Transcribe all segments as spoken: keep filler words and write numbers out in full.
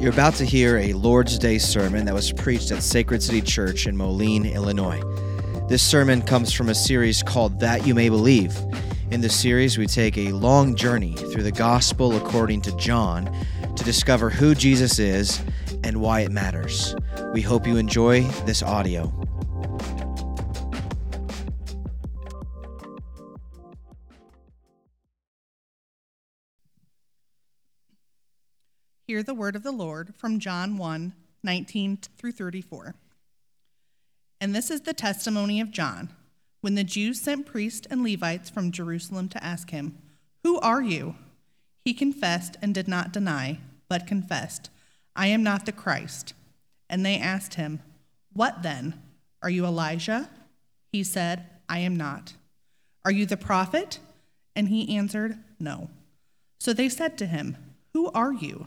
You're about to hear a Lord's Day sermon that was preached at Sacred City Church in Moline, Illinois. This sermon comes from a series called That You May Believe. In this series, we take a long journey through the gospel according to John to discover who Jesus is and why it matters. We hope you enjoy this audio. Hear the word of the Lord from John one, nineteen through thirty-four. And this is the testimony of John, when the Jews sent priests and Levites from Jerusalem to ask him, "Who are you?" He confessed and did not deny, but confessed, "I am not the Christ." And they asked him, "What then? Are you Elijah?" He said, "I am not." "Are you the prophet?" And he answered, "No." So they said to him, "Who are you?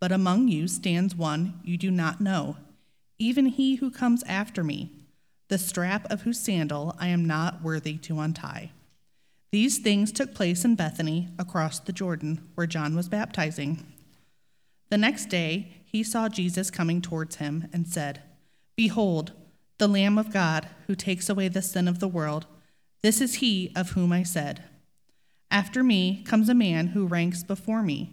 but among you stands one you do not know, even he who comes after me, the strap of whose sandal I am not worthy to untie." These things took place in Bethany across the Jordan, where John was baptizing. The next day he saw Jesus coming towards him and said, "Behold, the Lamb of God who takes away the sin of the world. This is he of whom I said, 'After me comes a man who ranks before me,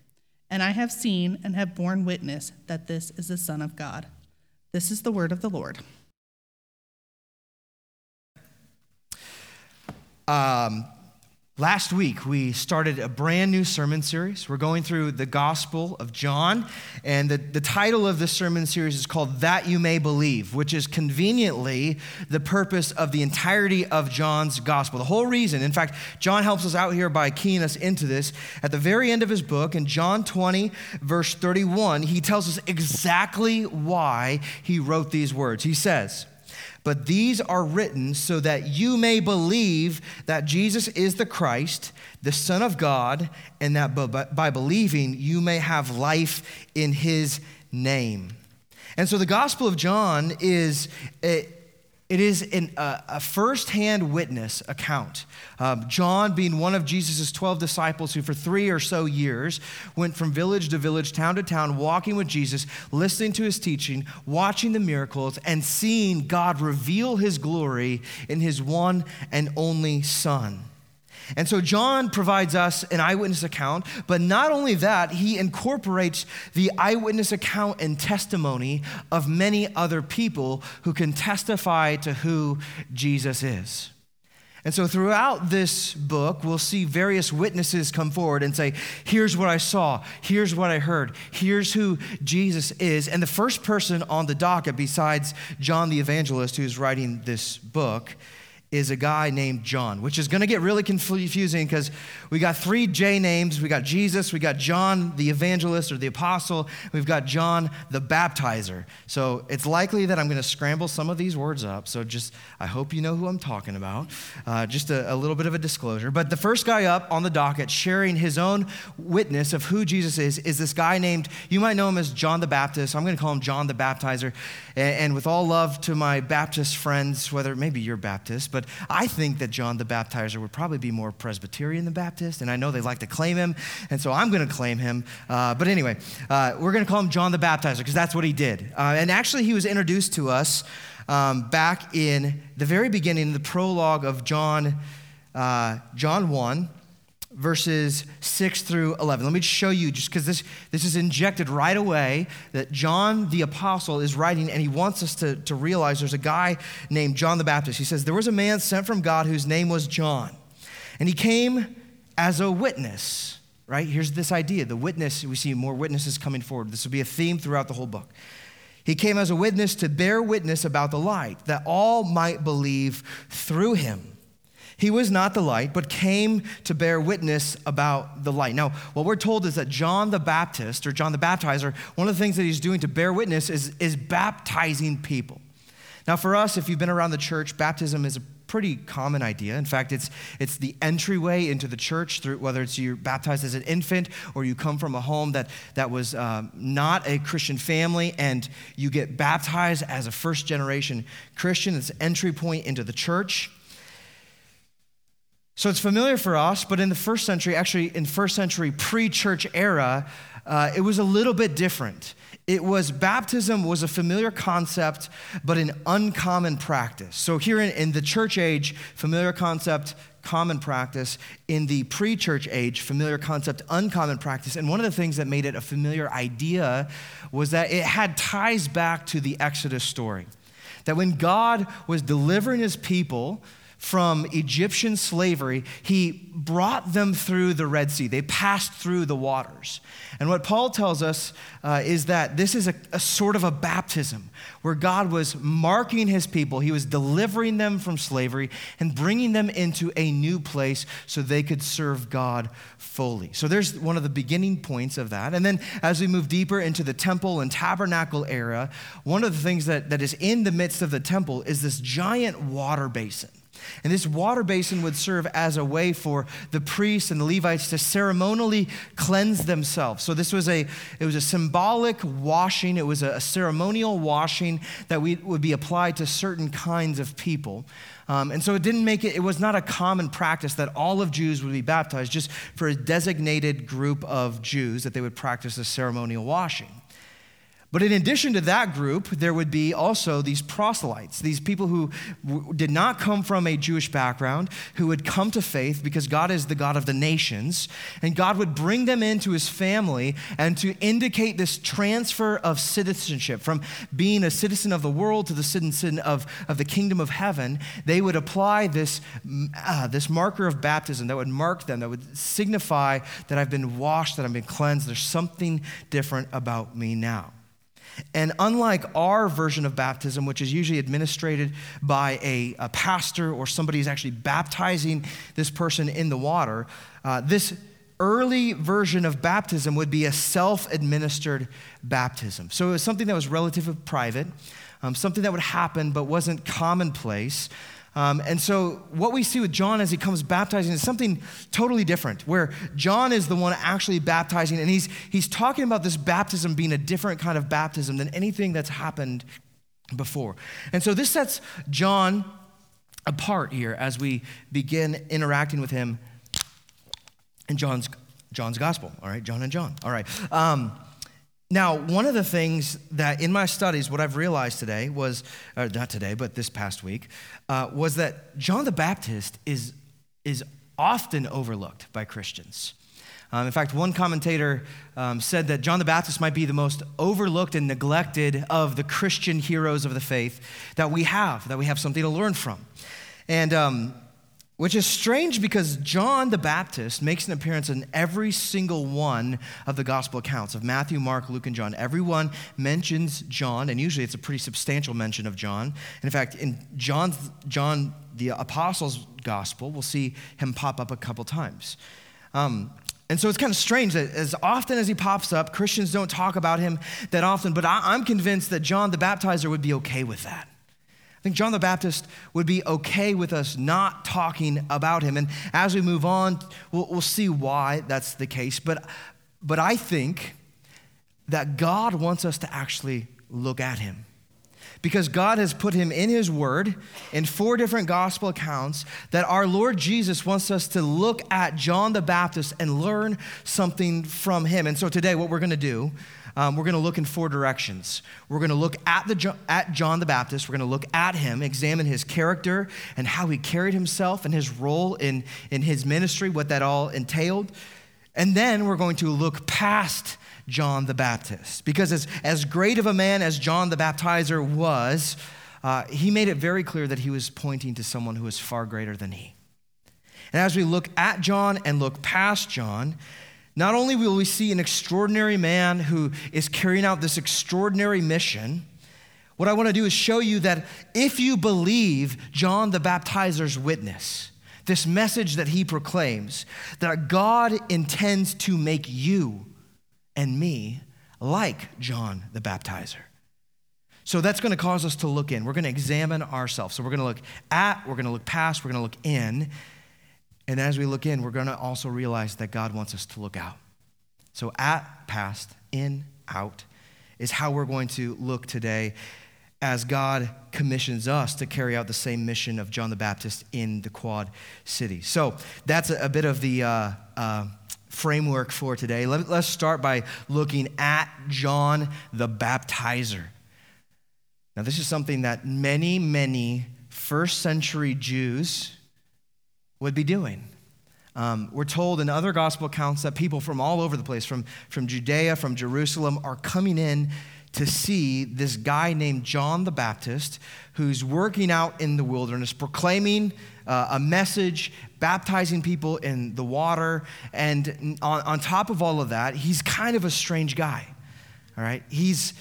And I have seen and have borne witness that this is the Son of God." This is the word of the Lord. Um, last week, we started a brand new sermon series. We're going through the Gospel of John, and the, the title of this sermon series is called That You May Believe, which is conveniently the purpose of the entirety of John's Gospel. The whole reason, in fact, John helps us out here by keying us into this. At the very end of his book, in John twenty, verse thirty-one, he tells us exactly why he wrote these words. He says, "But these are written so that you may believe that Jesus is the Christ, the Son of God, and that by believing you may have life in his name." And so the Gospel of John is a, It is an, uh, a firsthand witness account. Um, John, being one of Jesus' twelve disciples who for three or so years went from village to village, town to town, walking with Jesus, listening to his teaching, watching the miracles, and seeing God reveal his glory in his one and only Son. And so John provides us an eyewitness account, but not only that, he incorporates the eyewitness account and testimony of many other people who can testify to who Jesus is. And so throughout this book, we'll see various witnesses come forward and say, "Here's what I saw, here's what I heard, here's who Jesus is." And the first person on the docket, besides John the Evangelist, who's writing this book, is a guy named John, which is going to get really confusing because we got three J names. We got Jesus, we got John the Evangelist or the Apostle, we've got John the Baptizer. So it's likely that I'm going to scramble some of these words up. So just, I hope you know who I'm talking about. Uh, just a, a little bit of a disclosure. But the first guy up on the docket sharing his own witness of who Jesus is, is this guy named, you might know him as John the Baptist. I'm going to call him John the Baptizer. And, and with all love to my Baptist friends, whether maybe you're Baptist, but I think that John the Baptizer would probably be more Presbyterian than Baptist, and I know they like to claim him, and so I'm going to claim him. Uh, but anyway, uh, we're going to call him John the Baptizer because that's what he did. Uh, and actually, he was introduced to us um, back in the very beginning, the prologue of John, uh, John one, verses six through eleven. Let me just show you, just because this, this is injected right away, that John the Apostle is writing, and he wants us to, to realize there's a guy named John the Baptist. He says, there was a man sent from God whose name was John, and he came as a witness, right? Here's this idea, the witness, we see more witnesses coming forward. This will be a theme throughout the whole book. He came as a witness to bear witness about the light, that all might believe through him. He was not the light, but came to bear witness about the light. Now, what we're told is that John the Baptist, or John the Baptizer, one of the things that he's doing to bear witness is, is baptizing people. Now, for us, if you've been around the church, baptism is a pretty common idea. In fact, it's it's the entryway into the church, through whether it's you're baptized as an infant or you come from a home that, that was uh, not a Christian family and you get baptized as a first-generation Christian. It's an entry point into the church. So it's familiar for us, but in the first century, actually in first century pre-church era, uh, it was a little bit different. It was, baptism was a familiar concept, but an uncommon practice. So here in, in the church age, familiar concept, common practice. In the pre-church age, familiar concept, uncommon practice. And one of the things that made it a familiar idea was that it had ties back to the Exodus story. That when God was delivering his people from Egyptian slavery, he brought them through the Red Sea. They passed through the waters. And what Paul tells us uh, is that this is a, a sort of a baptism where God was marking his people. He was delivering them from slavery and bringing them into a new place so they could serve God fully. So there's one of the beginning points of that. And then as we move deeper into the temple and tabernacle era, one of the things that, that is in the midst of the temple is this giant water basin. And this water basin would serve as a way for the priests and the Levites to ceremonially cleanse themselves. So this was a, it was a symbolic washing. It was a, a ceremonial washing that we, would be applied to certain kinds of people. Um, and so it didn't make it, it was not a common practice that all of Jews would be baptized, just for a designated group of Jews that they would practice a ceremonial washing. But in addition to that group, there would be also these proselytes, these people who w- did not come from a Jewish background, who would come to faith because God is the God of the nations, and God would bring them into his family and to indicate this transfer of citizenship from being a citizen of the world to the citizen of, of the kingdom of heaven. They would apply this, uh, this marker of baptism that would mark them, that would signify that I've been washed, that I've been cleansed. There's something different about me now. And unlike our version of baptism, which is usually administrated by a, a pastor or somebody who's actually baptizing this person in the water, uh, this early version of baptism would be a self-administered baptism. So it was something that was relatively private, um, something that would happen but wasn't commonplace. Um, and so what we see with John as he comes baptizing is something totally different, where John is the one actually baptizing, and he's he's talking about this baptism being a different kind of baptism than anything that's happened before. And so this sets John apart here as we begin interacting with him in John's John's gospel. All right, John and John. All right. Um, Now, one of the things that in my studies, what I've realized today was, or not today, but this past week, uh, was that John the Baptist is, is often overlooked by Christians. Um, in fact, one commentator um, said that John the Baptist might be the most overlooked and neglected of the Christian heroes of the faith that we have, that we have something to learn from. And um, which is strange because John the Baptist makes an appearance in every single one of the gospel accounts of Matthew, Mark, Luke, and John. Everyone mentions John, and usually it's a pretty substantial mention of John. And in fact, in John's, John the Apostle's gospel, we'll see him pop up a couple times. Um, and so it's kind of strange that as often as he pops up, Christians don't talk about him that often, but I, I'm convinced that John the Baptizer would be okay with that. I think John the Baptist would be okay with us not talking about him. And as we move on, we'll, we'll see why that's the case. But, but I think that God wants us to actually look at him, because God has put him in his word in four different gospel accounts that our Lord Jesus wants us to look at John the Baptist and learn something from him. And so today what we're going to do Um, we're going to look in four directions. We're going to look at the at John the Baptist. We're going to look at him, examine his character and how he carried himself and his role in, in his ministry, what that all entailed. And then we're going to look past John the Baptist, because as, as great of a man as John the Baptizer was, uh, he made it very clear that he was pointing to someone who was far greater than he. And as we look at John and look past John, not only will we see an extraordinary man who is carrying out this extraordinary mission, what I want to do is show you that if you believe John the Baptizer's witness, this message that he proclaims, that God intends to make you and me like John the Baptizer. So that's going to cause us to look in. We're going to examine ourselves. So we're going to look at, we're going to look past, we're going to look in. And as we look in, we're going to also realize that God wants us to look out. So at, past, in, out is how we're going to look today as God commissions us to carry out the same mission of John the Baptist in the Quad City. So that's a, a bit of the uh, uh, framework for today. Let, let's start by looking at John the Baptizer. Now, this is something that many, many first century Jews would be doing. Um, we're told in other gospel accounts that people from all over the place, from, from Judea, from Jerusalem, are coming in to see this guy named John the Baptist, who's working out in the wilderness, proclaiming uh, a message, baptizing people in the water. And on, on top of all of that, he's kind of a strange guy, all right? He's,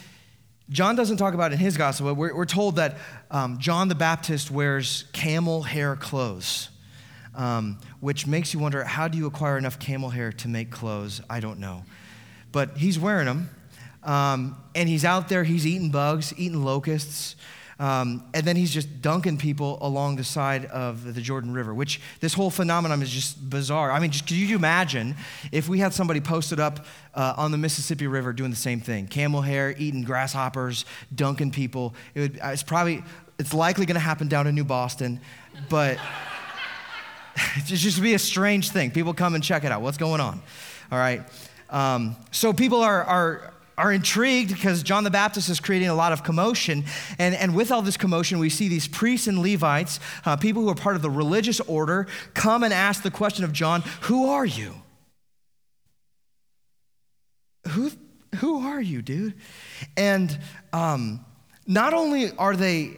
John doesn't talk about it in his gospel, but we're, we're told that um, John the Baptist wears camel hair clothes. Um, which makes you wonder, how do you acquire enough camel hair to make clothes? I don't know. But he's wearing them, um, and he's out there, he's eating bugs, eating locusts, um, and then he's just dunking people along the side of the Jordan River, which this whole phenomenon is just bizarre. I mean, just, could you imagine if we had somebody posted up uh, on the Mississippi River doing the same thing, camel hair, eating grasshoppers, dunking people? It would, it's probably, it's likely gonna happen down in New Boston, but... It just be a strange thing. People come and check it out. What's going on? All right. Um, so people are are are intrigued because John the Baptist is creating a lot of commotion. And, and with all this commotion, we see these priests and Levites, uh, people who are part of the religious order, come and ask the question of John, who are you? Who, who are you, dude? And um, not only are they...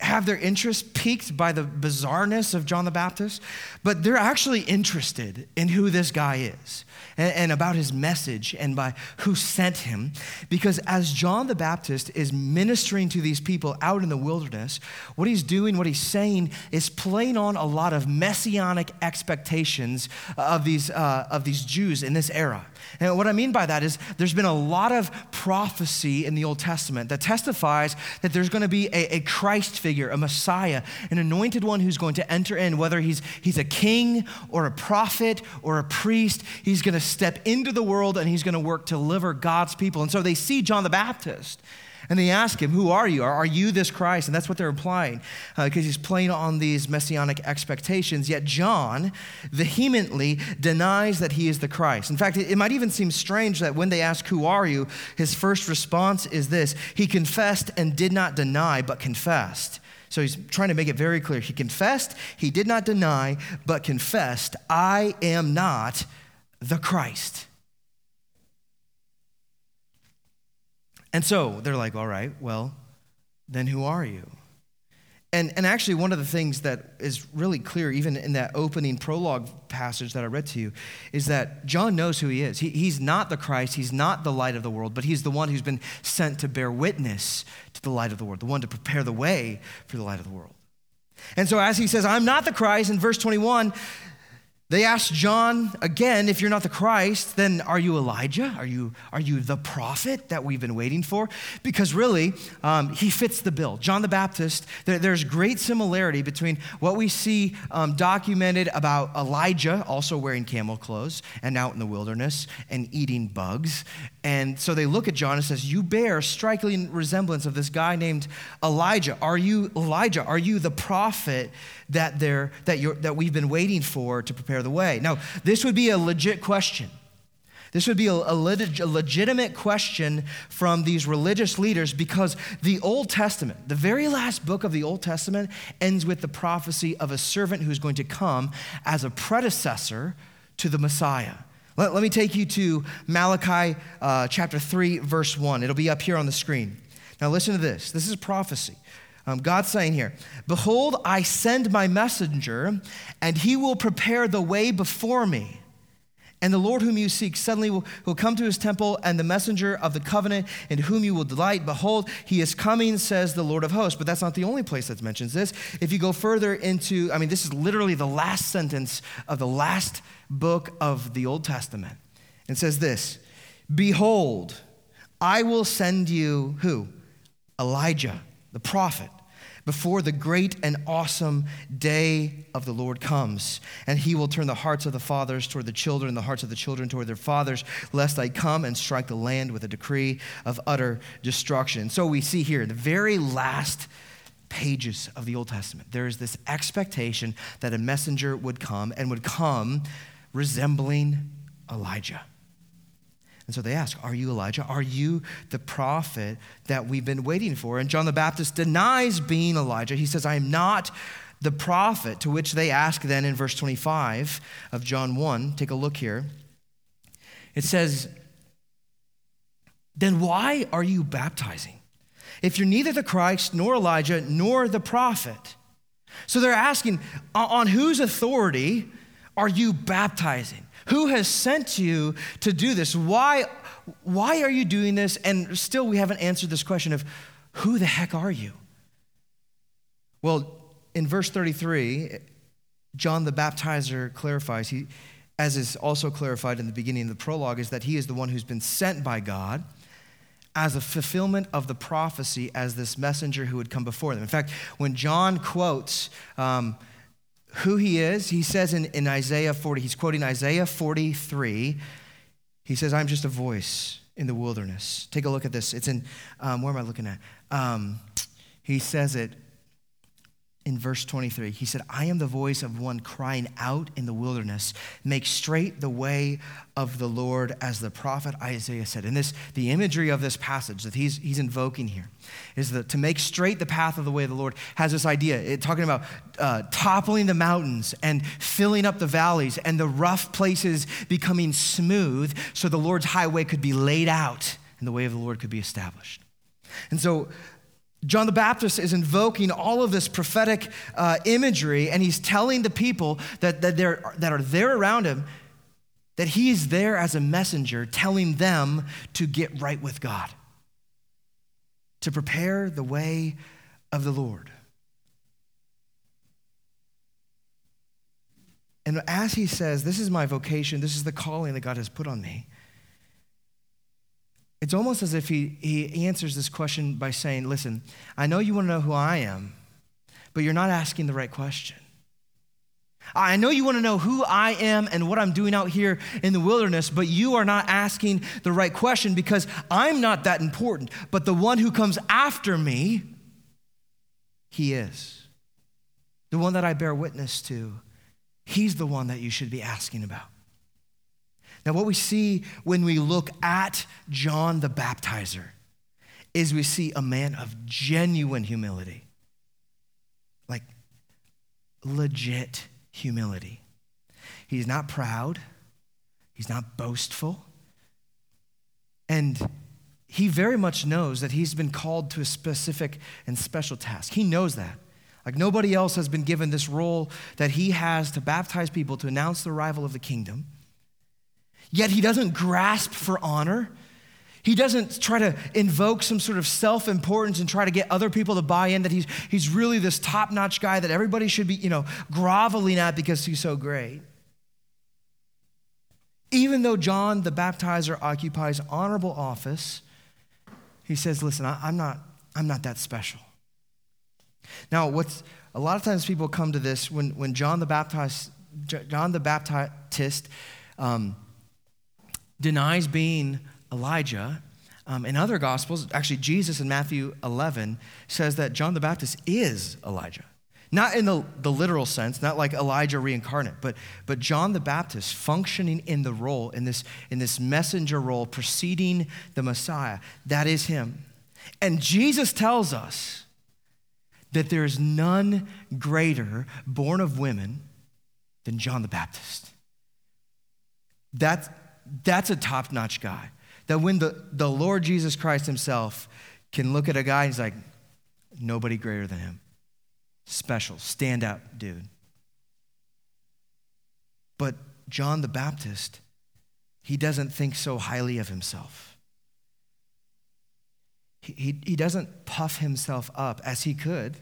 have their interest piqued by the bizarreness of John the Baptist, but they're actually interested in who this guy is and, and about his message and by who sent him. Because as John the Baptist is ministering to these people out in the wilderness, what he's doing, what he's saying is playing on a lot of messianic expectations of these, uh, of these Jews in this era. And what I mean by that is there's been a lot of prophecy in the Old Testament that testifies that there's going to be a, a Christ figure, a Messiah, an anointed one who's going to enter in, whether he's he's a king or a prophet or a priest. He's going to step into the world and he's going to work to deliver God's people. And so they see John the Baptist and they ask him, who are you? Are, are you this Christ? And that's what they're implying uh, because he's playing on these messianic expectations. Yet John vehemently denies that he is the Christ. In fact, it, it might even seem strange that when they ask, who are you? His first response is this: he confessed and did not deny, but confessed. So he's trying to make it very clear. He confessed, he did not deny, but confessed, I am not the Christ. And so they're like, all right, well, then who are you? And and actually one of the things that is really clear even in that opening prologue passage that I read to you is that John knows who he is. He, he's not the Christ, he's not the light of the world, but he's the one who's been sent to bear witness to the light of the world, the one to prepare the way for the light of the world. And so as he says, I'm not the Christ, in verse twenty-one, they asked John again, if you're not the Christ, then are you Elijah? Are you are you the prophet that we've been waiting for? Because really, um, he fits the bill. John the Baptist, there, there's great similarity between what we see um, documented about Elijah, also wearing camel clothes and out in the wilderness and eating bugs. And so they look at John and says, you bear striking resemblance of this guy named Elijah. Are you Elijah? Are you the prophet that they're, that you're, that we've been waiting for to prepare the way? Now, this would be a legit question. This would be a, a, lit- a legitimate question from these religious leaders, because the Old Testament, the very last book of the Old Testament, ends with the prophecy of a servant who's going to come as a predecessor to the Messiah. Let, let me take you to Malachi uh, chapter three, verse one. It'll be up here on the screen. Now listen to this. This is prophecy. Um, God's saying here, "Behold, I send my messenger, and he will prepare the way before me. And the Lord whom you seek suddenly will, will come to his temple, and the messenger of the covenant in whom you will delight. Behold, he is coming, says the Lord of hosts." But that's not the only place that mentions this. If you go further into, I mean, this is literally the last sentence of the last book of the Old Testament. It says this, "Behold, I will send you," who? Elijah, the prophet, "before the great and awesome day of the Lord comes. And he will turn the hearts of the fathers toward the children, the hearts of the children toward their fathers, lest I come and strike the land with a decree of utter destruction." So we see here, the very last pages of the Old Testament, there is this expectation that a messenger would come, and would come resembling Elijah. And so they ask, "Are you Elijah? Are you the prophet that we've been waiting for?" And John the Baptist denies being Elijah. He says, "I am not the prophet," to which they ask then in verse twenty-five of John one. Take a look here. It says, "Then why are you baptizing if you're neither the Christ nor Elijah nor the prophet?" So they're asking, on whose authority are you baptizing? Who has sent you to do this? Why, why are you doing this? And still we haven't answered this question of, who the heck are you? Well, in verse thirty-three, John the Baptizer clarifies, he, as is also clarified in the beginning of the prologue, is that he is the one who's been sent by God as a fulfillment of the prophecy as this messenger who would come before them. In fact, when John quotes um, who he is, he says in, in Isaiah forty, he's quoting Isaiah forty-three, he says, "I'm just a voice in the wilderness." Take a look at this. It's in, um, where am I looking at? Um, he says it in verse twenty-three. He said, "I am the voice of one crying out in the wilderness, make straight the way of the Lord," as the prophet Isaiah said. And this, the imagery of this passage that he's he's invoking here is that to make straight the path of the way of the Lord has this idea. It talking about uh, toppling the mountains and filling up the valleys and the rough places becoming smooth, so the Lord's highway could be laid out and the way of the Lord could be established. And so John the Baptist is invoking all of this prophetic uh, imagery, and he's telling the people that, that, they're, that are there around him that he is there as a messenger telling them to get right with God, to prepare the way of the Lord. And as he says, "This is my vocation, this is the calling that God has put on me," it's almost as if he, he answers this question by saying, "Listen, I know you want to know who I am, but you're not asking the right question. I know you want to know who I am and what I'm doing out here in the wilderness, but you are not asking the right question, because I'm not that important, but the one who comes after me, he is. The one that I bear witness to, he's the one that you should be asking about." Now, what we see when we look at John the Baptizer is we see a man of genuine humility, like legit humility. He's not proud. He's not boastful. And he very much knows that he's been called to a specific and special task. He knows that. Like nobody else has been given this role that he has, to baptize people, to announce the arrival of the kingdom. Yet he doesn't grasp for honor. He doesn't try to invoke some sort of self-importance and try to get other people to buy in that he's he's really this top-notch guy that everybody should be, you know, groveling at because he's so great. Even though John the Baptizer occupies honorable office, he says, "Listen, I, I'm not I'm not that special." Now, what's a lot of times people come to this when when John the Baptist John the Baptist um, denies being Elijah. Um, in other gospels, actually Jesus in Matthew eleven says that John the Baptist is Elijah. Not in the, the literal sense, not like Elijah reincarnate, but, but John the Baptist functioning in the role, in this, in this messenger role preceding the Messiah. That is him. And Jesus tells us that there is none greater born of women than John the Baptist. That's, that's a top-notch guy. That when the, the Lord Jesus Christ himself can look at a guy and he's like, nobody greater than him. Special, standout dude. But John the Baptist, he doesn't think so highly of himself. He, he, he doesn't puff himself up as he could.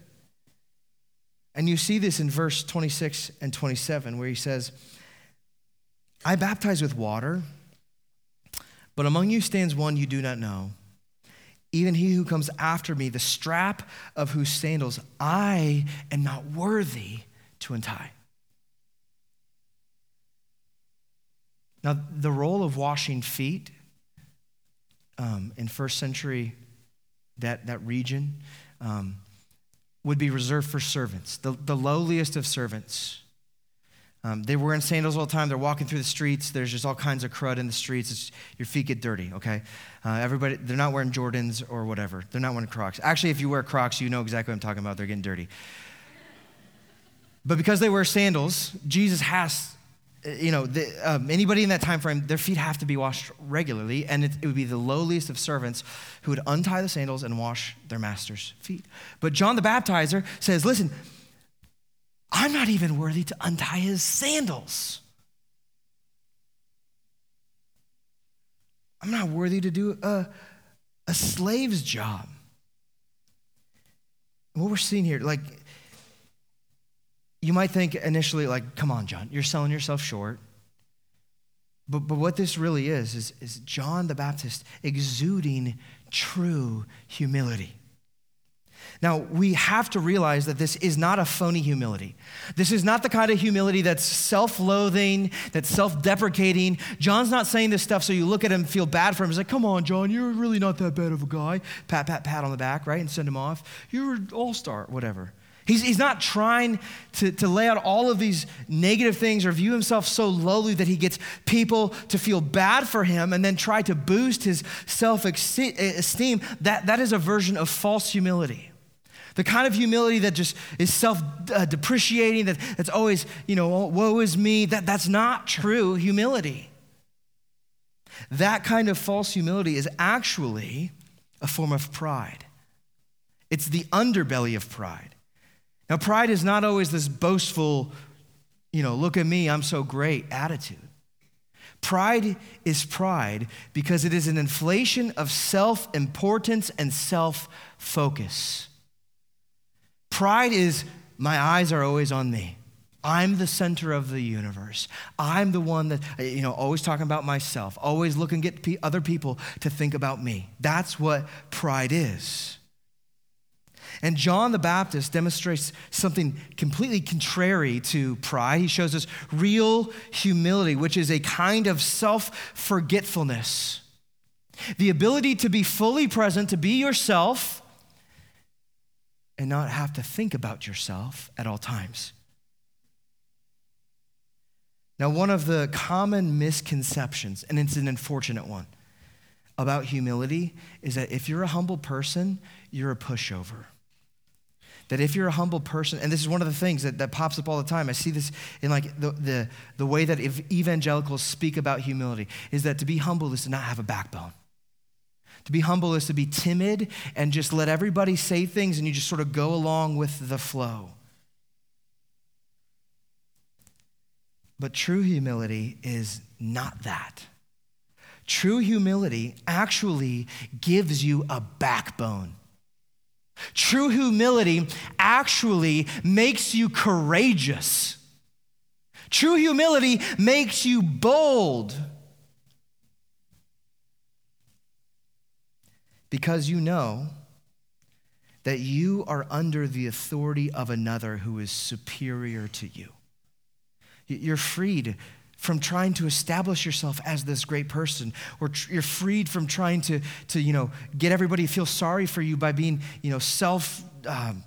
And you see this in verse twenty-six and twenty-seven where he says, I baptize with water, but among you stands one you do not know, even he who comes after me, the strap of whose sandals I am not worthy to untie. Now, the role of washing feet um, in first century, that, that region, um, would be reserved for servants, the, the lowliest of servants. Um, they were in sandals all the time. They're walking through the streets. There's just all kinds of crud in the streets. It's, your feet get dirty, okay? Uh, everybody, they're not wearing Jordans or whatever. They're not wearing Crocs. Actually, if you wear Crocs, you know exactly what I'm talking about. They're getting dirty. But because they wear sandals, Jesus has, you know, the, um, anybody in that time frame, their feet have to be washed regularly, and it, it would be the lowliest of servants who would untie the sandals and wash their master's feet. But John the Baptizer says, listen, I'm not even worthy to untie his sandals. I'm not worthy to do a, a slave's job. What we're seeing here, like, you might think initially, like, come on, John, you're selling yourself short. But, but what this really is, is, is John the Baptist exuding true humility. Now, we have to realize that this is not a phony humility. This is not the kind of humility that's self-loathing, that's self-deprecating. John's not saying this stuff so you look at him and feel bad for him. He's like, come on, John, you're really not that bad of a guy. Pat, pat, pat on the back, right, and send him off. You're an all-star, whatever. He's, he's not trying to, to lay out all of these negative things or view himself so lowly that he gets people to feel bad for him and then try to boost his self-esteem. That, that is a version of false humility. The kind of humility that just is self-depreciating, that, that's always, you know, woe is me. That, that's not true humility. That kind of false humility is actually a form of pride. It's the underbelly of pride. Now, pride is not always this boastful, you know, look at me, I'm so great attitude. Pride is pride because it is an inflation of self-importance and self-focus. Pride is, my eyes are always on me. I'm the center of the universe. I'm the one that, you know, always talking about myself, always looking to get other people to think about me. That's what pride is. And John the Baptist demonstrates something completely contrary to pride. He shows us real humility, which is a kind of self-forgetfulness. The ability to be fully present, to be yourself, and not have to think about yourself at all times. Now, one of the common misconceptions, and it's an unfortunate one, about humility is that if you're a humble person, you're a pushover. That if you're a humble person, and this is one of the things that, that pops up all the time. I see this in like the, the, the way that evangelicals speak about humility, is that to be humble is to not have a backbone. To be humble is to be timid and just let everybody say things and you just sort of go along with the flow. But true humility is not that. True humility actually gives you a backbone. True humility actually makes you courageous. True humility makes you bold. Because you know that you are under the authority of another who is superior to you. You're freed from trying to establish yourself as this great person, or tr- you're freed from trying to, to, you know, get everybody to feel sorry for you by being, you know, self, um,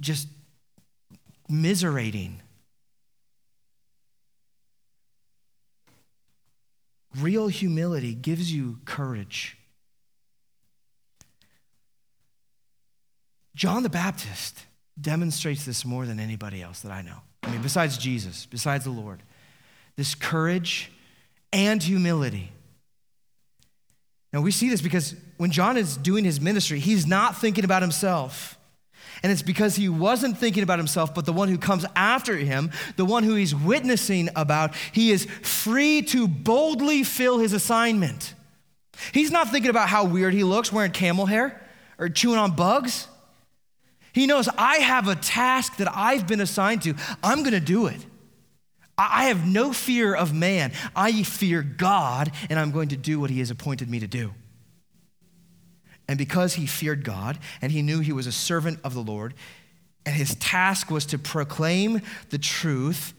just miserating. Real humility gives you courage. John the Baptist demonstrates this more than anybody else that I know. I mean, besides Jesus, besides the Lord, this courage and humility. Now, we see this because when John is doing his ministry, he's not thinking about himself. And it's because he wasn't thinking about himself, but the one who comes after him, the one who he's witnessing about, he is free to boldly fill his assignment. He's not thinking about how weird he looks wearing camel hair or chewing on bugs. He knows, I have a task that I've been assigned to. I'm going to do it. I have no fear of man. I fear God, and I'm going to do what he has appointed me to do. And because he feared God and he knew he was a servant of the Lord and his task was to proclaim the truth,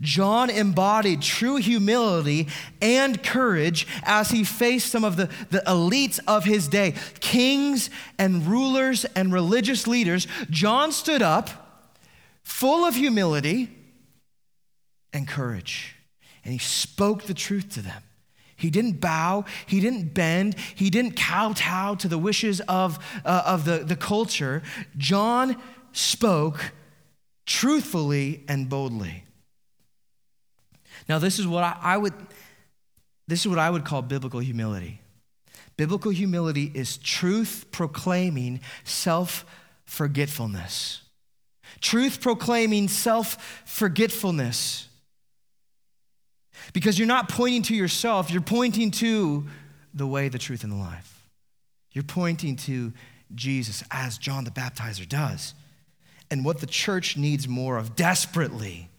John embodied true humility and courage as he faced some of the, the elites of his day, kings and rulers and religious leaders. John stood up full of humility and courage, and he spoke the truth to them. He didn't bow, he didn't bend, he didn't kowtow to the wishes of, uh, of the, the culture. John spoke truthfully and boldly. Now, this is what I, I would this is what I would call biblical humility. Biblical humility is truth proclaiming self-forgetfulness. Truth proclaiming self-forgetfulness. Because you're not pointing to yourself, you're pointing to the way, the truth, and the life. You're pointing to Jesus as John the Baptizer does. And what the church needs more of desperately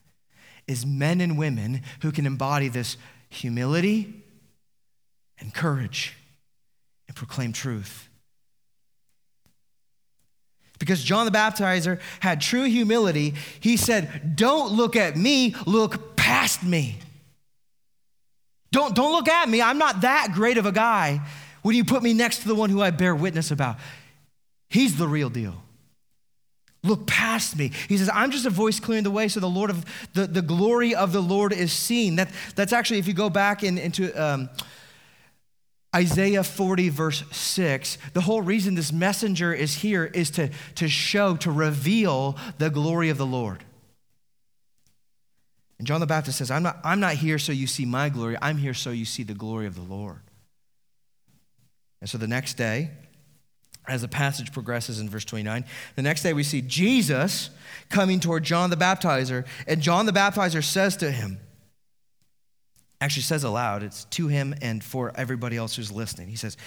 is men and women who can embody this humility and courage and proclaim truth. Because John the Baptizer had true humility, he said, don't look at me, look past me. Don't, don't look at me. I'm not that great of a guy when you put me next to the one who I bear witness about. He's the real deal. Look past me. He says, I'm just a voice clearing the way so the Lord of the, the glory of the Lord is seen. That, that's actually, if you go back in, into um, Isaiah forty, verse six, the whole reason this messenger is here is to, to show, to reveal the glory of the Lord. And John the Baptist says, I'm not, I'm not here so you see my glory. I'm here so you see the glory of the Lord. And so the next day, as the passage progresses in verse twenty-nine, the next day we see Jesus coming toward John the Baptizer, and John the Baptizer says to him, actually says aloud, it's to him and for everybody else who's listening. He says,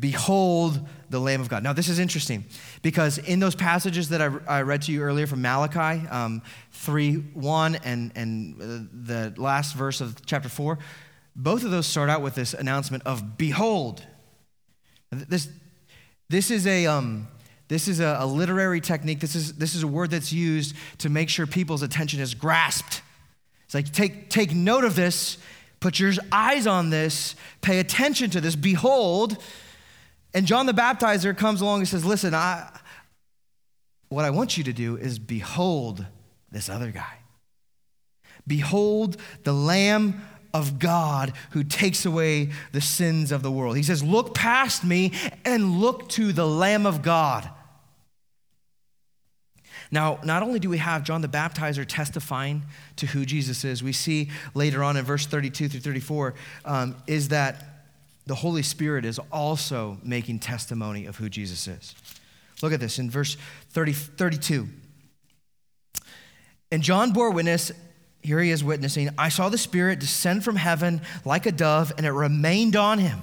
behold the Lamb of God. Now, this is interesting because in those passages that I, I read to you earlier from Malachi um, three one and, and the last verse of chapter four, both of those start out with this announcement of behold. This this is a um, this is a, a literary technique. This is this is a word that's used to make sure people's attention is grasped. It's like take take note of this, put your eyes on this, pay attention to this. Behold. And John the Baptizer comes along and says, listen, I, what I want you to do is behold this other guy. Behold the Lamb of God who takes away the sins of the world. He says, look past me and look to the Lamb of God. Now, not only do we have John the Baptizer testifying to who Jesus is, we see later on in verse thirty-two through thirty-four um, is that the Holy Spirit is also making testimony of who Jesus is. Look at this in verse thirty, thirty-two. And John bore witness, here he is witnessing, I saw the Spirit descend from heaven like a dove, and it remained on him.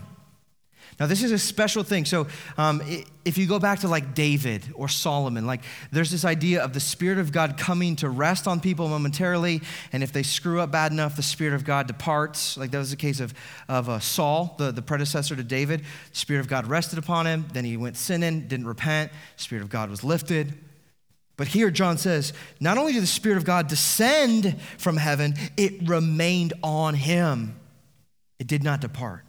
Now, this is a special thing. So um, if you go back to like David or Solomon, like there's this idea of the Spirit of God coming to rest on people momentarily. And if they screw up bad enough, the Spirit of God departs. Like that was the case of, of uh, Saul, the, the predecessor to David. The Spirit of God rested upon him. Then he went sinning, didn't repent. The Spirit of God was lifted. But here John says, not only did the Spirit of God descend from heaven, it remained on him. It did not depart.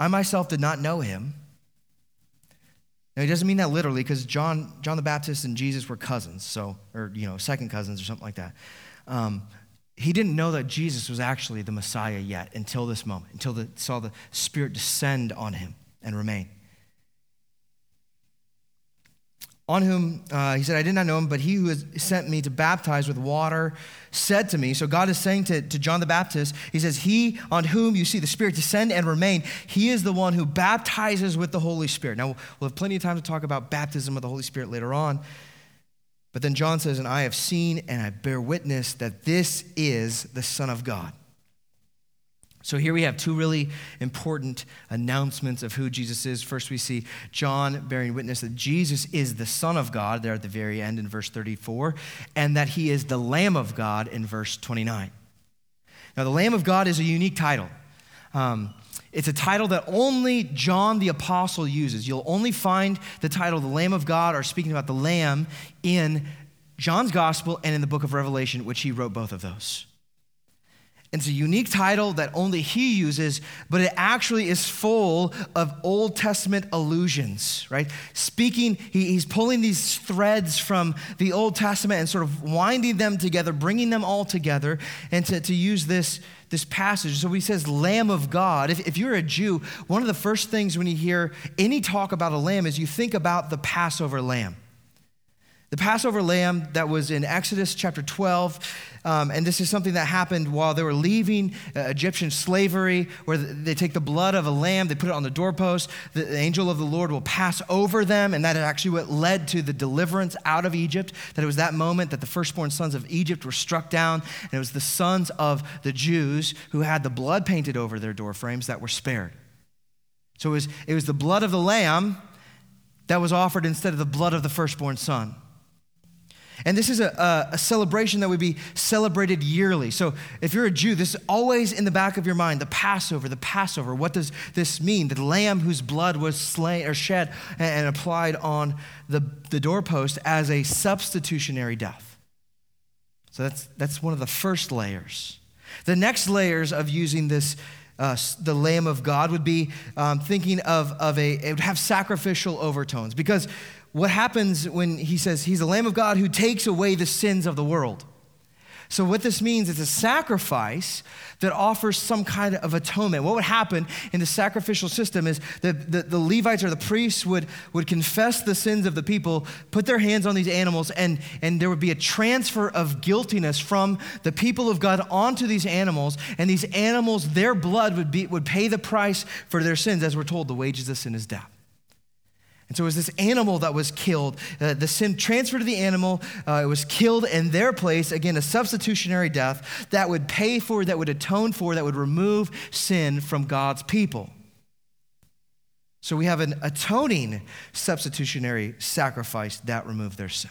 I myself did not know him. Now, he doesn't mean that literally, because John, John the Baptist and Jesus were cousins, so, or, you know, second cousins or something like that. Um, he didn't know that Jesus was actually the Messiah yet until this moment, until he saw the Spirit descend on him and remain. On whom, uh, he said, I did not know him, but he who has sent me to baptize with water said to me, so God is saying to, to John the Baptist, he says, he on whom you see the Spirit descend and remain, he is the one who baptizes with the Holy Spirit. Now, we'll have plenty of time to talk about baptism of the Holy Spirit later on. But then John says, and I have seen and I bear witness that this is the Son of God. So here we have two really important announcements of who Jesus is. First, we see John bearing witness that Jesus is the Son of God, there at the very end in verse thirty-four, and that he is the Lamb of God in verse twenty-nine. Now, the Lamb of God is a unique title. Um, it's a title that only John the Apostle uses. You'll only find the title, the Lamb of God, or speaking about the Lamb, in John's Gospel and in the book of Revelation, which he wrote both of those. It's a unique title that only he uses, but it actually is full of Old Testament allusions, right? Speaking, he, he's pulling these threads from the Old Testament and sort of winding them together, bringing them all together, and to, to use this, this passage. So he says, Lamb of God. If, if you're a Jew, one of the first things when you hear any talk about a lamb is you think about the Passover lamb. The Passover lamb that was in Exodus chapter twelve, um, and this is something that happened while they were leaving uh, Egyptian slavery, where they take the blood of a lamb, they put it on the doorpost, the, the angel of the Lord will pass over them, and that is actually what led to the deliverance out of Egypt, that it was that moment that the firstborn sons of Egypt were struck down, and it was the sons of the Jews who had the blood painted over their doorframes that were spared. So it was, it was the blood of the lamb that was offered instead of the blood of the firstborn son. And this is a, a celebration that would be celebrated yearly. So if you're a Jew, this is always in the back of your mind, the Passover, the Passover. What does this mean? The lamb whose blood was slain or shed and applied on the, the doorpost as a substitutionary death. So that's, that's one of the first layers. The next layers of using this Uh, the Lamb of God would be um, thinking of, of a, it would have sacrificial overtones, because what happens when he says he's the Lamb of God who takes away the sins of the world. So what this means is a sacrifice that offers some kind of atonement. What would happen in the sacrificial system is that the, the Levites or the priests would, would confess the sins of the people, put their hands on these animals, and, and there would be a transfer of guiltiness from the people of God onto these animals, and these animals, their blood would be would pay the price for their sins. As we're told, the wages of sin is death. And so it was this animal that was killed. Uh, the sin transferred to the animal. Uh, it was killed in their place. Again, a substitutionary death that would pay for, that would atone for, that would remove sin from God's people. So we have an atoning substitutionary sacrifice that removed their sin.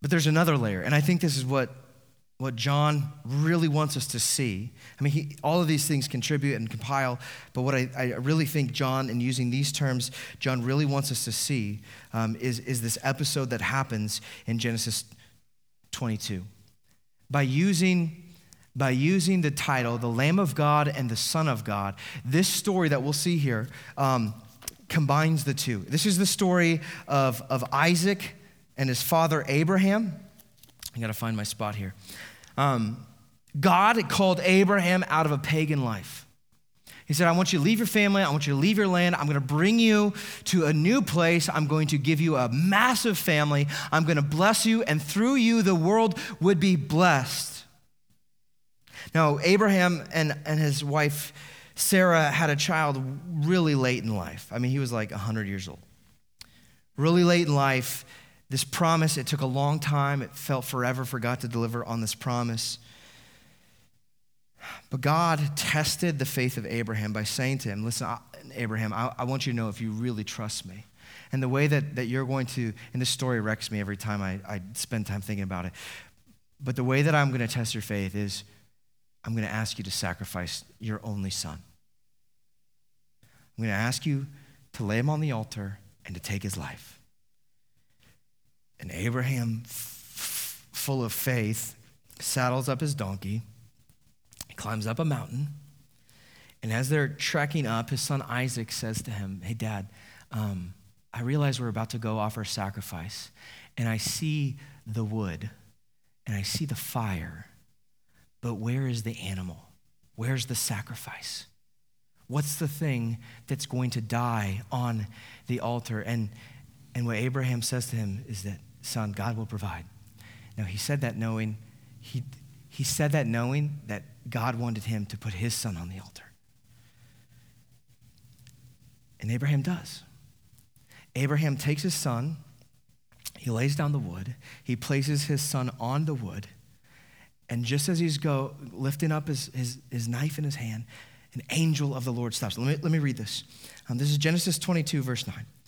But there's another layer, and I think this is what What John really wants us to see. I mean, he, all of these things contribute and compile, but what I, I really think John, in using these terms, John really wants us to see um, is, is this episode that happens in Genesis twenty-two. By using, by using the title, the Lamb of God and the Son of God, this story that we'll see here um, combines the two. This is the story of, of Isaac and his father Abraham. I gotta find my spot here. Um, God called Abraham out of a pagan life. He said, I want you to leave your family. I want you to leave your land. I'm going to bring you to a new place. I'm going to give you a massive family. I'm going to bless you, and through you, the world would be blessed. Now, Abraham and, and his wife, Sarah, had a child really late in life. I mean, he was like one hundred years old. Really late in life. This promise, it took a long time. It felt forever for God to deliver on this promise. But God tested the faith of Abraham by saying to him, listen, I, Abraham, I, I want you to know if you really trust me. And the way that, that you're going to, and this story wrecks me every time I, I spend time thinking about it, but the way that I'm going to test your faith is I'm going to ask you to sacrifice your only son. I'm going to ask you to lay him on the altar and to take his life. And Abraham, f- full of faith, saddles up his donkey, climbs up a mountain, and And as they're trekking up, his son Isaac says to him, hey, Dad, um, I realize we're about to go offer sacrifice, and I see the wood, and I see the fire, but where is the animal? Where's the sacrifice? What's the thing that's going to die on the altar? And and what Abraham says to him is that, son, God will provide. Now, he said that knowing, he he said that knowing that God wanted him to put his son on the altar. And Abraham does. Abraham takes his son, he lays down the wood, he places his son on the wood, and just as he's go lifting up his, his, his knife in his hand, an angel of the Lord stops. Let me, let me read this. Um, this is Genesis twenty-two, verse nine.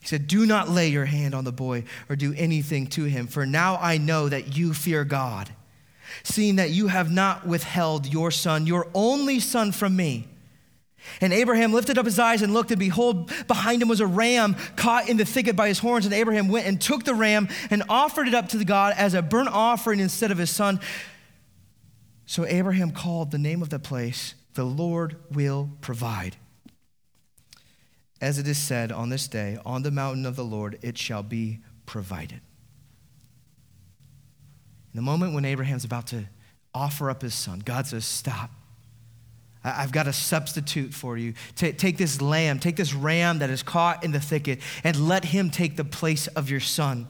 He said, do not lay your hand on the boy or do anything to him, for now I know that you fear God, seeing that you have not withheld your son, your only son from me. And Abraham lifted up his eyes and looked, and behold, behind him was a ram caught in the thicket by his horns. And Abraham went and took the ram and offered it up to God as a burnt offering instead of his son. So Abraham called the name of the place, The Lord Will Provide. As it is said on this day, on the mountain of the Lord, it shall be provided. In the moment when Abraham's about to offer up his son, God says, stop. I've got a substitute for you. T- take this lamb, take this ram that is caught in the thicket, and let him take the place of your son.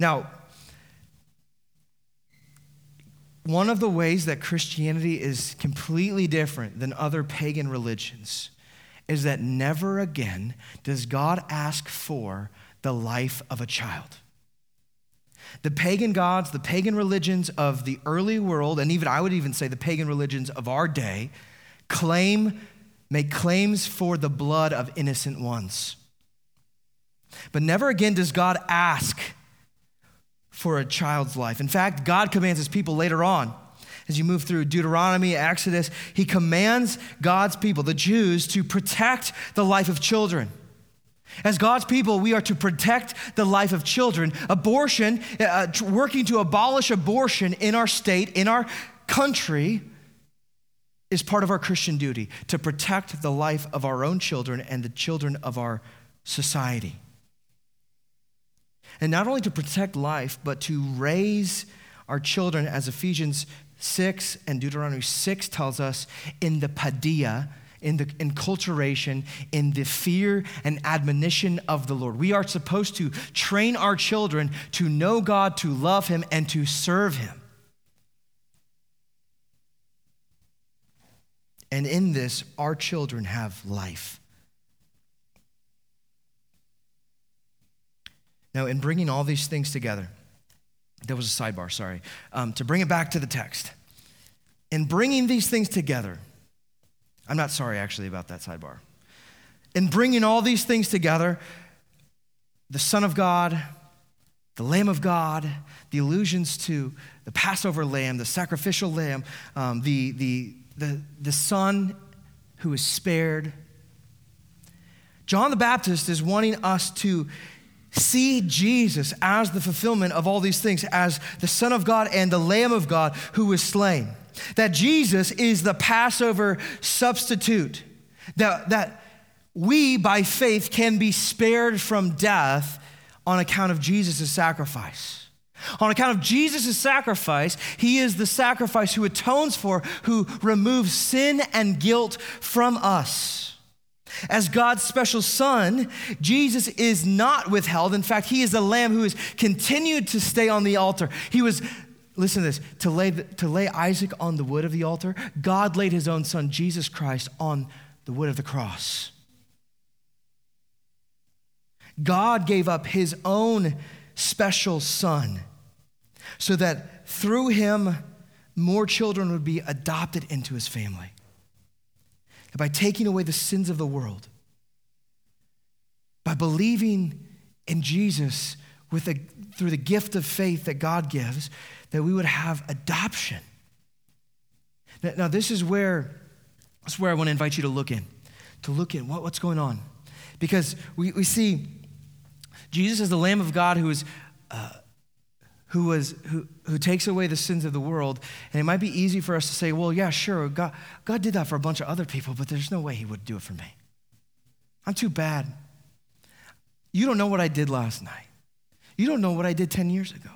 Now, one of the ways that Christianity is completely different than other pagan religions is that never again does God ask for the life of a child. The pagan gods, the pagan religions of the early world, and even I would even say the pagan religions of our day, claim, make claims for the blood of innocent ones. But never again does God ask for a child's life. In fact, God commands his people later on, as you move through Deuteronomy, Exodus, he commands God's people, the Jews, to protect the life of children. As God's people, we are to protect the life of children. Abortion, uh, working to abolish abortion in our state, in our country, is part of our Christian duty, to protect the life of our own children and the children of our society. And not only to protect life, but to raise our children, as Ephesians six and Deuteronomy six tells us, in the padia, in the enculturation, in the fear and admonition of the Lord. We are supposed to train our children to know God, to love him, and to serve him. And in this, our children have life. Now, in bringing all these things together, there was a sidebar, sorry, um, to bring it back to the text. In bringing these things together, I'm not sorry actually about that sidebar. In bringing all these things together, the Son of God, the Lamb of God, the allusions to the Passover lamb, the sacrificial lamb, um, the, the, the, the Son who is spared. John the Baptist is wanting us to see Jesus as the fulfillment of all these things, as the Son of God and the Lamb of God who was slain. That Jesus is the Passover substitute. That, that we, by faith, can be spared from death on account of Jesus' sacrifice. On account of Jesus' sacrifice, he is the sacrifice who atones for, who removes sin and guilt from us. As God's special son, Jesus is not withheld. In fact, he is the lamb who has continued to stay on the altar. He was, listen to this, to lay, the, to lay Isaac on the wood of the altar, God laid his own son, Jesus Christ, on the wood of the cross. God gave up his own special son so that through him, more children would be adopted into his family. By taking away the sins of the world, by by believing in Jesus with a, through the gift of faith that God gives, that we would have adoption. Now, now this is where, this is where I want to invite you to look in, to look in what, what's going on. Because we, we see Jesus as the Lamb of God who is uh, who was who who takes away the sins of the world. And it might be easy for us to say, well, yeah, sure, God, God did that for a bunch of other people, but there's no way he would do it for me. I'm too bad. You don't know what I did last night. You don't know what I did ten years ago.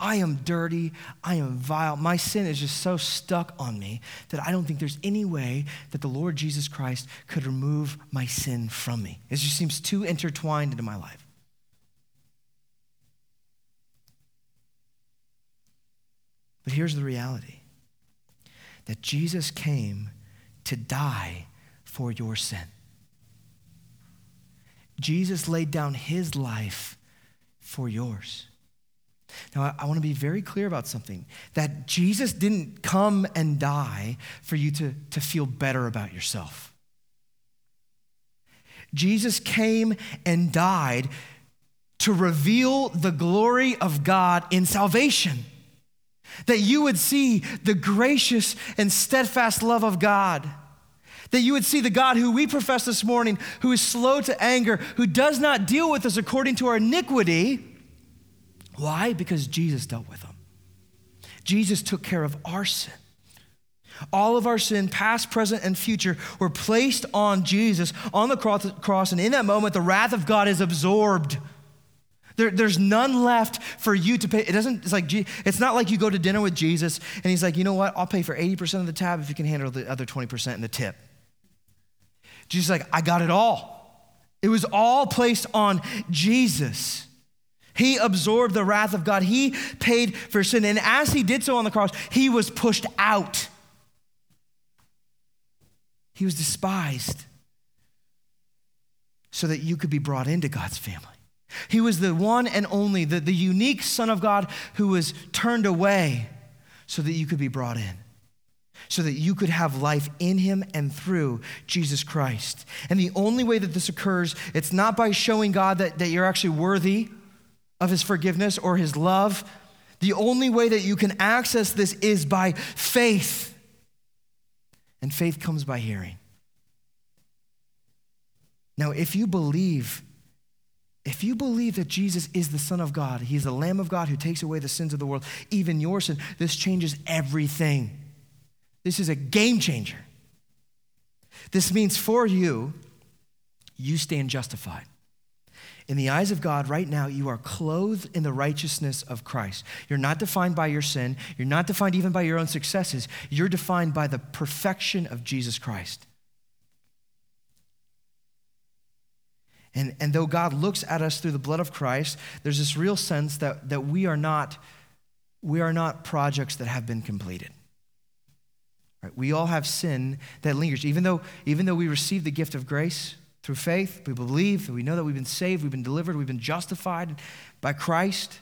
I am dirty. I am vile. My sin is just so stuck on me that I don't think there's any way that the Lord Jesus Christ could remove my sin from me. It just seems too intertwined into my life. But here's the reality, that Jesus came to die for your sin. Jesus laid down his life for yours. Now, I, I want to be very clear about something, that Jesus didn't come and die for you to, to feel better about yourself. Jesus came and died to reveal the glory of God in salvation, that you would see the gracious and steadfast love of God, that you would see the God who we profess this morning, who is slow to anger, who does not deal with us according to our iniquity. Why? Because Jesus dealt with them. Jesus took care of our sin. All of our sin, past, present, and future, were placed on Jesus on the cross, and in that moment, the wrath of God is absorbed. There, there's none left for you to pay. It doesn't. It's like it's not like you go to dinner with Jesus, and he's like, you know what? I'll pay for eighty percent of the tab if you can handle the other twenty percent and the tip. Jesus is like, I got it all. It was all placed on Jesus. He absorbed the wrath of God. He paid for sin. And as he did so on the cross, he was pushed out. He was despised so that you could be brought into God's family. He was the one and only, the, the unique Son of God who was turned away so that you could be brought in, so that you could have life in him and through Jesus Christ. And the only way that this occurs, it's not by showing God that, that you're actually worthy of his forgiveness or his love. The only way that you can access this is by faith. And faith comes by hearing. Now, if you believe, if you believe that Jesus is the Son of God, he's the Lamb of God who takes away the sins of the world, even your sin, this changes everything. This is a game changer. This means for you, you stand justified. In the eyes of God right now, you are clothed in the righteousness of Christ. You're not defined by your sin. You're not defined even by your own successes. You're defined by the perfection of Jesus Christ. And, and though God looks at us through the blood of Christ, there's this real sense that, that we are not, we are not projects that have been completed. Right? We all have sin that lingers. Even though, even though we receive the gift of grace, through faith, we believe, we know that we've been saved, we've been delivered, we've been justified by Christ.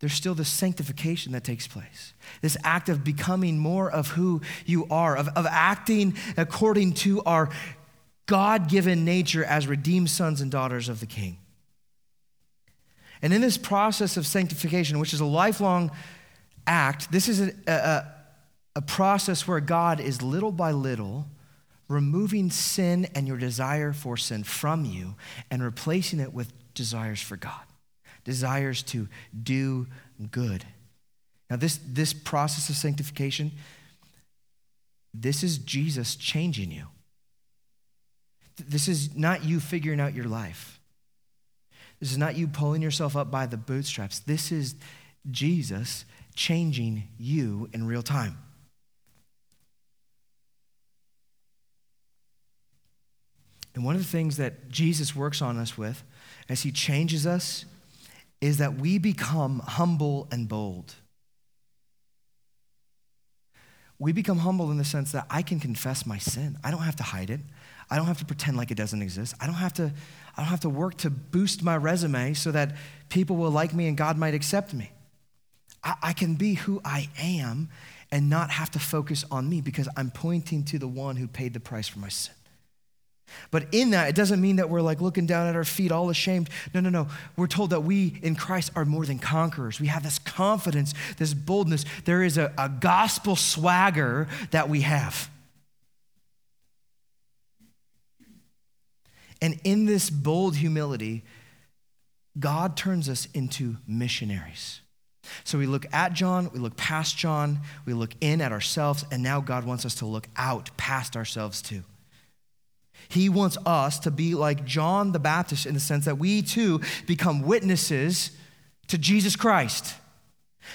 There's still this sanctification that takes place. This act of becoming more of who you are, of, of acting according to our God-given nature as redeemed sons and daughters of the King. And in this process of sanctification, which is a lifelong act, this is a, a, a process where God is little by little removing sin and your desire for sin from you and replacing it with desires for God, desires to do good. Now, this, this process of sanctification, this is Jesus changing you. This is not you figuring out your life. This is not you pulling yourself up by the bootstraps. This is Jesus changing you in real time. And one of the things that Jesus works on us with as he changes us is that we become humble and bold. We become humble in the sense that I can confess my sin. I don't have to hide it. I don't have to pretend like it doesn't exist. I don't have to, I don't have to work to boost my resume so that people will like me and God might accept me. I, I can be who I am and not have to focus on me because I'm pointing to the one who paid the price for my sin. But in that, it doesn't mean that we're like looking down at our feet all ashamed. No, no, no. We're told that we in Christ are more than conquerors. We have this confidence, this boldness. There is a, a gospel swagger that we have. And in this bold humility, God turns us into missionaries. So we look at John, we look past John, we look in at ourselves, and now God wants us to look out past ourselves too. He wants us to be like John the Baptist in the sense that we too become witnesses to Jesus Christ,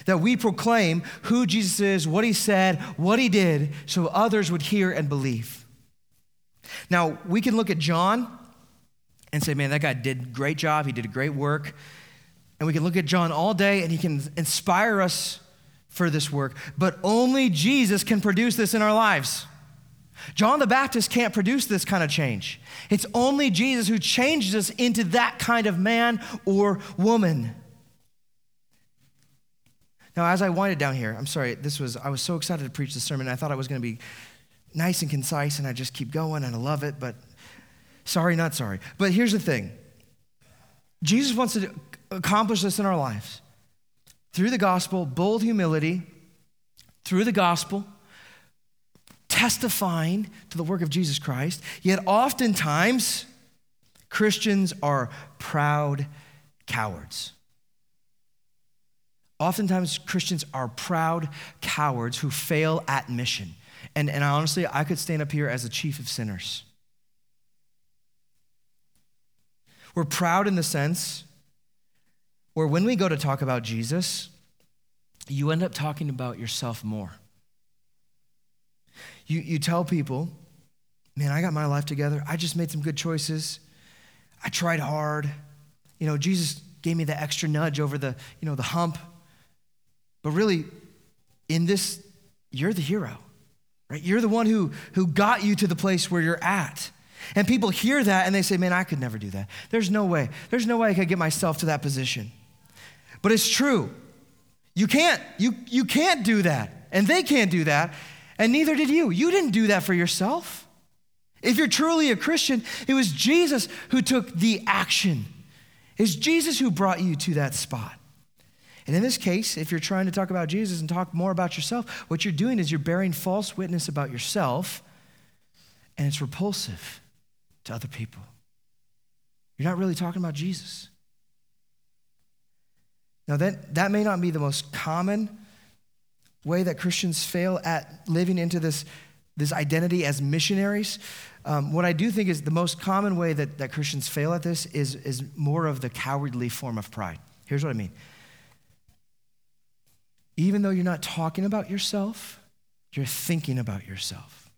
that we proclaim who Jesus is, what he said, what he did, so others would hear and believe. Now, we can look at John and say, man, that guy did a great job. He did a great work. And we can look at John all day and he can inspire us for this work, but only Jesus can produce this in our lives. John the Baptist can't produce this kind of change. It's only Jesus who changes us into that kind of man or woman. Now, as I winded down here, I'm sorry, this was, I was so excited to preach this sermon. I thought I was going to be nice and concise and I just keep going and I love it, but sorry, not sorry. But here's the thing. Jesus wants to accomplish this in our lives. Through the gospel, bold humility, through the gospel, testifying to the work of Jesus Christ, yet oftentimes Christians are proud cowards. Oftentimes Christians are proud cowards who fail at mission. And, and honestly, I could stand up here as the chief of sinners. We're proud in the sense where when we go to talk about Jesus, you end up talking about yourself more. You you tell people, man, I got my life together. I just made some good choices. I tried hard. You know, Jesus gave me the extra nudge over the, you know, the hump. But really, in this, you're the hero, right? You're the one who, who got you to the place where you're at. And people hear that and they say, man, I could never do that. There's no way. There's no way I could get myself to that position. But it's true. You can't. You you can't do that. And they can't do that. And neither did you. You didn't do that for yourself. If you're truly a Christian, it was Jesus who took the action. It's Jesus who brought you to that spot. And in this case, if you're trying to talk about Jesus and talk more about yourself, what you're doing is you're bearing false witness about yourself, and it's repulsive to other people. You're not really talking about Jesus. Now, that, that may not be the most common way that Christians fail at living into this, this identity as missionaries. Um, what I do think is the most common way that, that Christians fail at this is, is more of the cowardly form of pride. Here's what I mean. Even though you're not talking about yourself, you're thinking about yourself.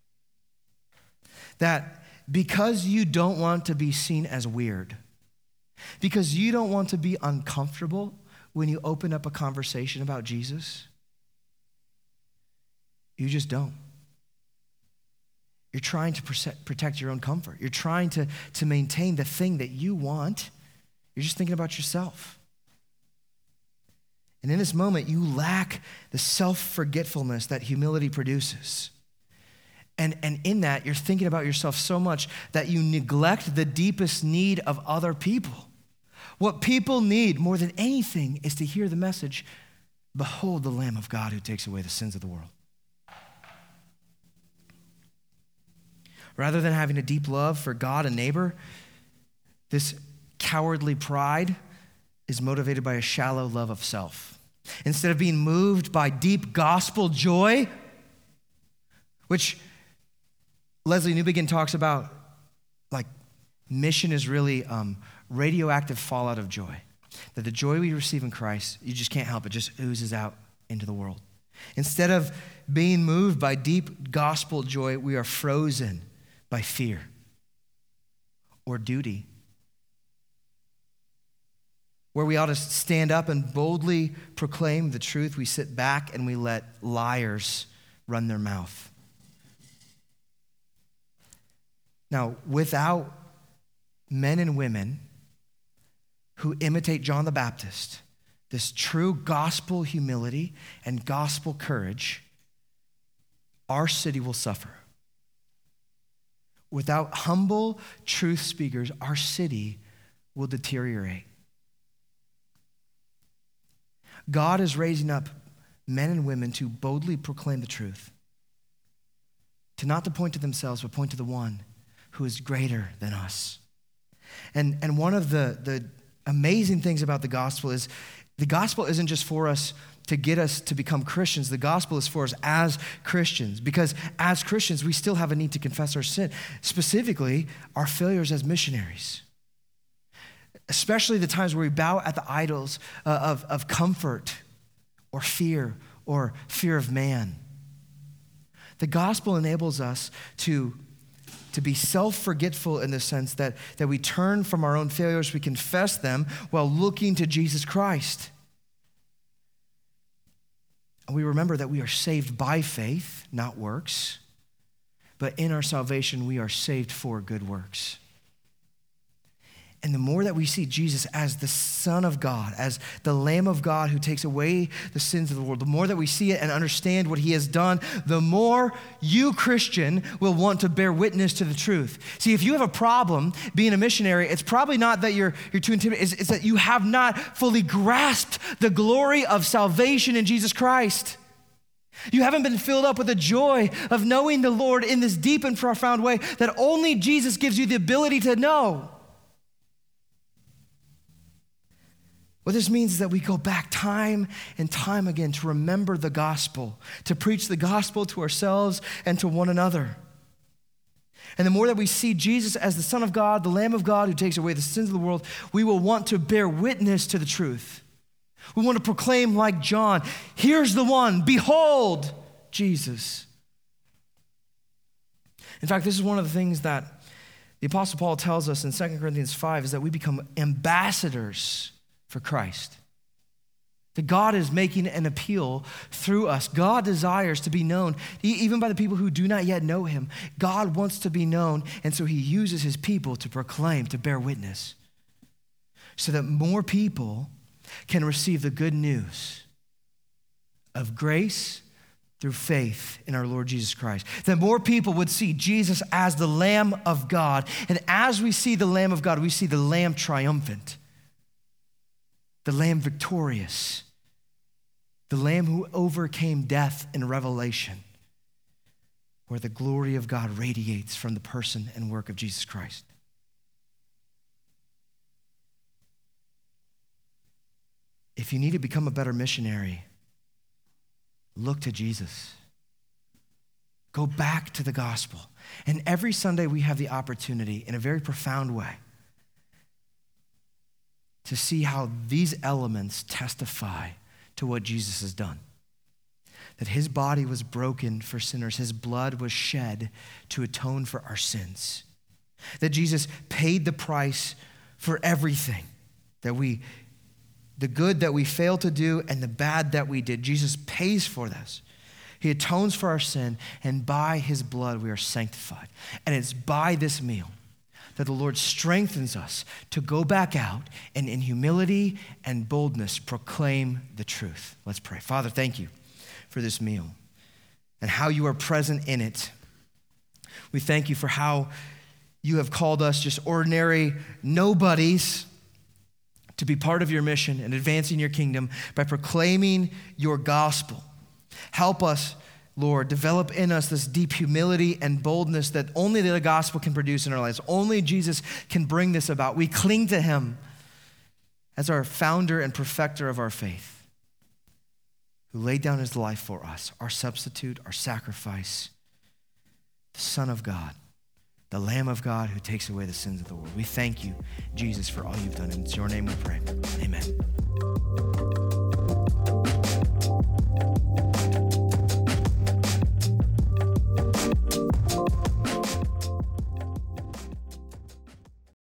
That because you don't want to be seen as weird, because you don't want to be uncomfortable when you open up a conversation about Jesus, you just don't. You're trying to protect your own comfort. You're trying to, to maintain the thing that you want. You're just thinking about yourself. And in this moment, you lack the self-forgetfulness that humility produces. And, and in that, you're thinking about yourself so much that you neglect the deepest need of other people. What people need more than anything is to hear the message, behold the Lamb of God who takes away the sins of the world. Rather than having a deep love for God and neighbor, this cowardly pride is motivated by a shallow love of self. Instead of being moved by deep gospel joy, which Lesslie Newbigin talks about, like mission is really um, radioactive fallout of joy. That the joy we receive in Christ, you just can't help it, just oozes out into the world. Instead of being moved by deep gospel joy, we are frozen by fear or duty, where we ought to stand up and boldly proclaim the truth. We sit back and we let liars run their mouth. Now, without men and women who imitate John the Baptist, this true gospel humility and gospel courage, our city will suffer. Without humble truth speakers, our city will deteriorate. God is raising up men and women to boldly proclaim the truth, to not to point to themselves, but point to the one who is greater than us. And, and one of the, the amazing things about the gospel is the gospel isn't just for us to get us to become Christians. The gospel is for us as Christians, because as Christians, we still have a need to confess our sin, specifically our failures as missionaries, especially the times where we bow at the idols of, of comfort or fear or fear of man. The gospel enables us to, to be self-forgetful in the sense that, that we turn from our own failures, we confess them while looking to Jesus Christ. And we remember that we are saved by faith, not works, but in our salvation, we are saved for good works. And the more that we see Jesus as the Son of God, as the Lamb of God who takes away the sins of the world, the more that we see it and understand what he has done, the more you, Christian, will want to bear witness to the truth. See, if you have a problem being a missionary, it's probably not that you're, you're too intimidated. It's, it's that you have not fully grasped the glory of salvation in Jesus Christ. You haven't been filled up with the joy of knowing the Lord in this deep and profound way that only Jesus gives you the ability to know. What this means is that we go back time and time again to remember the gospel, to preach the gospel to ourselves and to one another. And the more that we see Jesus as the Son of God, the Lamb of God who takes away the sins of the world, we will want to bear witness to the truth. We want to proclaim like John, here's the one, behold, Jesus. In fact, this is one of the things that the Apostle Paul tells us in Second Corinthians five is that we become ambassadors for Christ. That God is making an appeal through us. God desires to be known, even by the people who do not yet know him. God wants to be known, and so he uses his people to proclaim, to bear witness, so that more people can receive the good news of grace through faith in our Lord Jesus Christ. That more people would see Jesus as the Lamb of God, and as we see the Lamb of God, we see the Lamb triumphant, the Lamb victorious, the Lamb who overcame death in Revelation, where the glory of God radiates from the person and work of Jesus Christ. If you need to become a better missionary, look to Jesus. Go back to the gospel. And every Sunday we have the opportunity in a very profound way to see how these elements testify to what Jesus has done. That his body was broken for sinners, his blood was shed to atone for our sins. That Jesus paid the price for everything, that we, the good that we failed to do and the bad that we did, Jesus pays for this. He atones for our sin, and by his blood we are sanctified. And it's by this meal that the Lord strengthens us to go back out and in humility and boldness proclaim the truth. Let's pray. Father, thank you for this meal and how you are present in it. We thank you for how you have called us, just ordinary nobodies, to be part of your mission and advancing your kingdom by proclaiming your gospel. Help us, Lord, develop in us this deep humility and boldness that only the gospel can produce in our lives. Only Jesus can bring this about. We cling to him as our founder and perfecter of our faith, who laid down his life for us, our substitute, our sacrifice, the Son of God, the Lamb of God who takes away the sins of the world. We thank you, Jesus, for all you've done. In your name we pray. Amen.